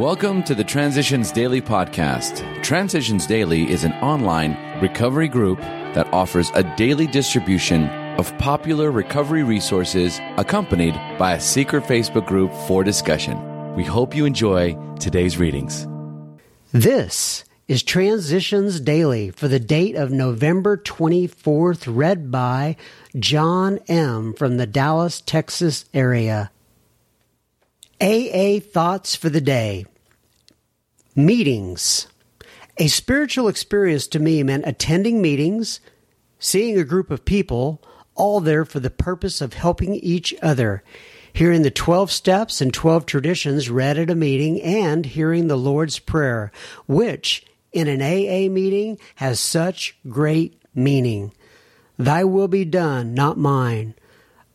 Welcome to the Transitions Daily podcast. Transitions Daily is an online recovery group that offers a daily distribution of popular recovery resources accompanied by a secret Facebook group for discussion. We hope you enjoy today's readings. This is Transitions Daily for the date of November 24th, read by John M. from the Dallas, Texas area. AA Thoughts for the Day. Meetings. A spiritual experience to me meant attending meetings, seeing a group of people, all there for the purpose of helping each other, hearing the 12 steps and 12 traditions read at a meeting, and hearing the Lord's Prayer, which in an AA meeting has such great meaning. Thy will be done, not mine.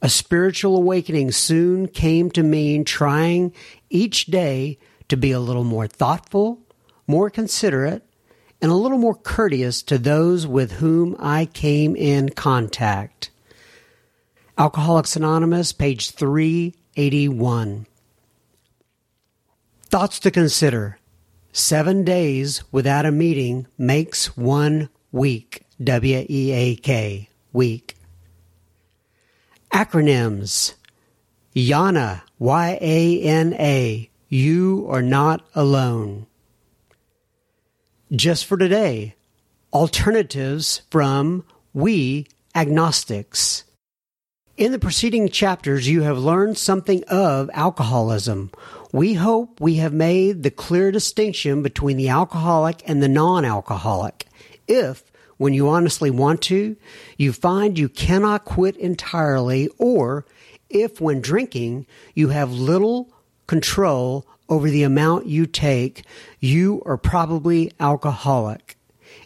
A spiritual awakening soon came to mean trying each day to be a little more thoughtful, more considerate, and a little more courteous to those with whom I came in contact. Alcoholics Anonymous, page 381. Thoughts to consider. 7 days without a meeting makes 1 week. W-E-A-K, week. Acronyms. YANA, Y-A-N-A, you are not alone. Just for today, alternatives from We Agnostics. In the preceding chapters, you have learned something of alcoholism. We hope we have made the clear distinction between the alcoholic and the non-alcoholic. If, when you honestly want to, you find you cannot quit entirely, or if, when drinking, you have little control over the amount you take, you are probably alcoholic.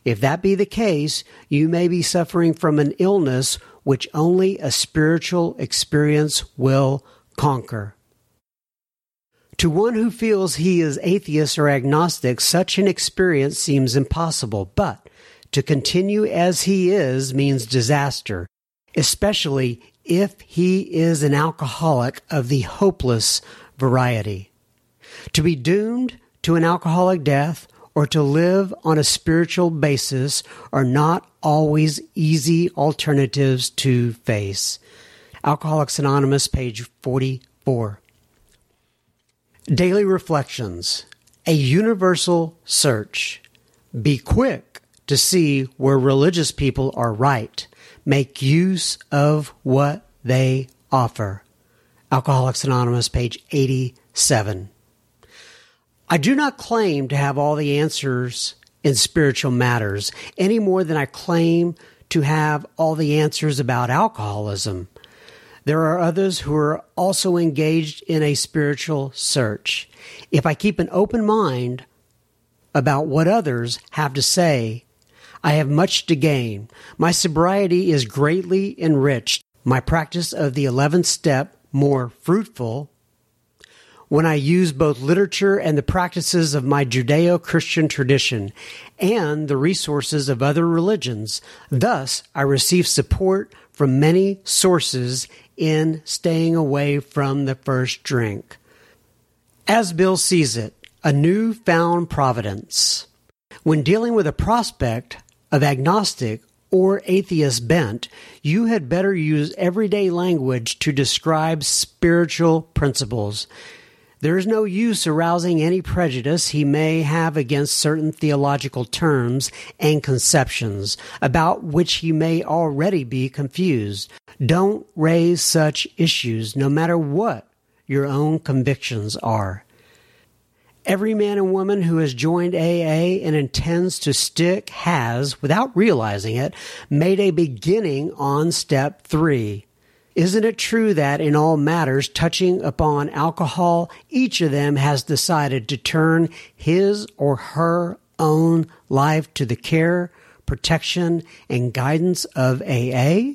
If that be the case, you may be suffering from an illness which only a spiritual experience will conquer. To one who feels he is atheist or agnostic, such an experience seems impossible, but to continue as he is means disaster, especially if he is an alcoholic of the hopeless variety. To be doomed to an alcoholic death or to live on a spiritual basis are not always easy alternatives to face. Alcoholics Anonymous, page 44. Daily Reflections. A Universal Search. Be quick to see where religious people are right. Make use of what they offer. Alcoholics Anonymous, page 87. I do not claim to have all the answers in spiritual matters any more than I claim to have all the answers about alcoholism. There are others who are also engaged in a spiritual search. If I keep an open mind about what others have to say, I have much to gain. My sobriety is greatly enriched, my practice of the 11th step more fruitful, when I use both literature and the practices of my Judeo-Christian tradition and the resources of other religions. Thus, I receive support from many sources in staying away from the first drink. As Bill sees it, a newfound providence. When dealing with a prospect of agnostic or atheist bent, you had better use everyday language to describe spiritual principles. There is no use arousing any prejudice he may have against certain theological terms and conceptions, about which he may already be confused. Don't raise such issues, no matter what your own convictions are. Every man and woman who has joined AA and intends to stick has, without realizing it, made a beginning on step 3. Isn't it true that in all matters touching upon alcohol, each of them has decided to turn his or her own life to the care, protection, and guidance of AA?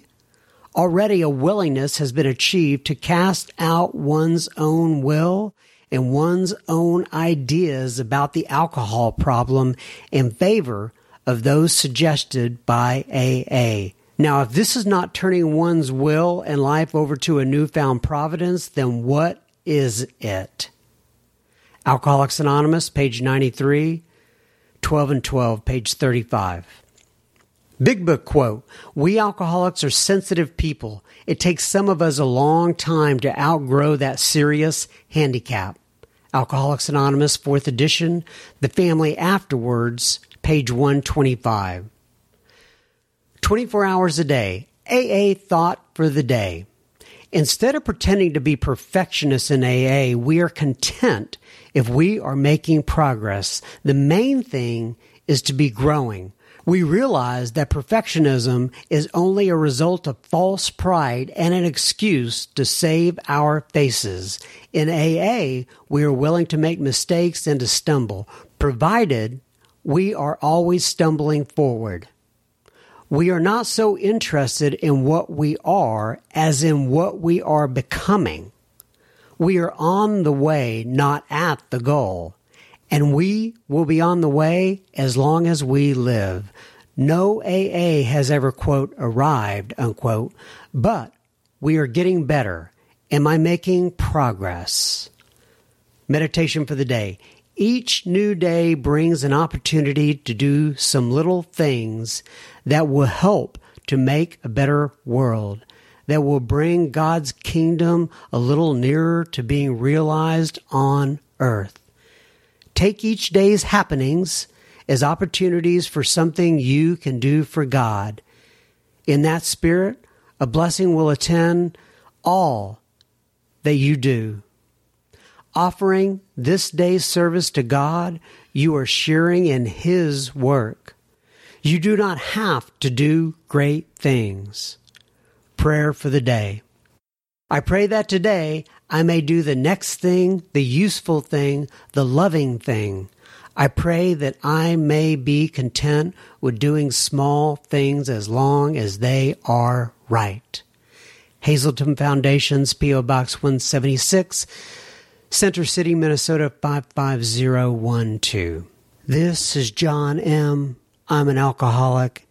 Already a willingness has been achieved to cast out one's own will and one's own ideas about the alcohol problem in favor of those suggested by AA. Now, if this is not turning one's will and life over to a newfound providence, then what is it? Alcoholics Anonymous, page 93, 12 and 12, page 35. Big Book quote, "We alcoholics are sensitive people. It takes some of us a long time to outgrow that serious handicap." Alcoholics Anonymous, 4th edition, The Family Afterwards, page 125. 24 hours a day, AA thought for the day. Instead of pretending to be perfectionists in AA, we are content if we are making progress. The main thing is to be growing. We realize that perfectionism is only a result of false pride and an excuse to save our faces. In AA, we are willing to make mistakes and to stumble, provided we are always stumbling forward. We are not so interested in what we are as in what we are becoming. We are on the way, not at the goal. And we will be on the way as long as we live. No AA has ever, quote, arrived, unquote. But we are getting better. Am I making progress? Meditation for the day. Each new day brings an opportunity to do some little things that will help to make a better world, that will bring God's kingdom a little nearer to being realized on earth. Take each day's happenings as opportunities for something you can do for God. In that spirit, a blessing will attend all that you do. Offering this day's service to God, you are sharing in His work. You do not have to do great things. Prayer for the day. I pray that today I may do the next thing, the useful thing, the loving thing. I pray that I may be content with doing small things as long as they are right. Hazelton Foundation's P.O. Box 176, Center City, Minnesota 55012. This is John M. I'm an alcoholic,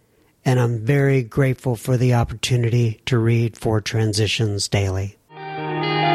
and I'm very grateful for the opportunity to read for Transitions Daily.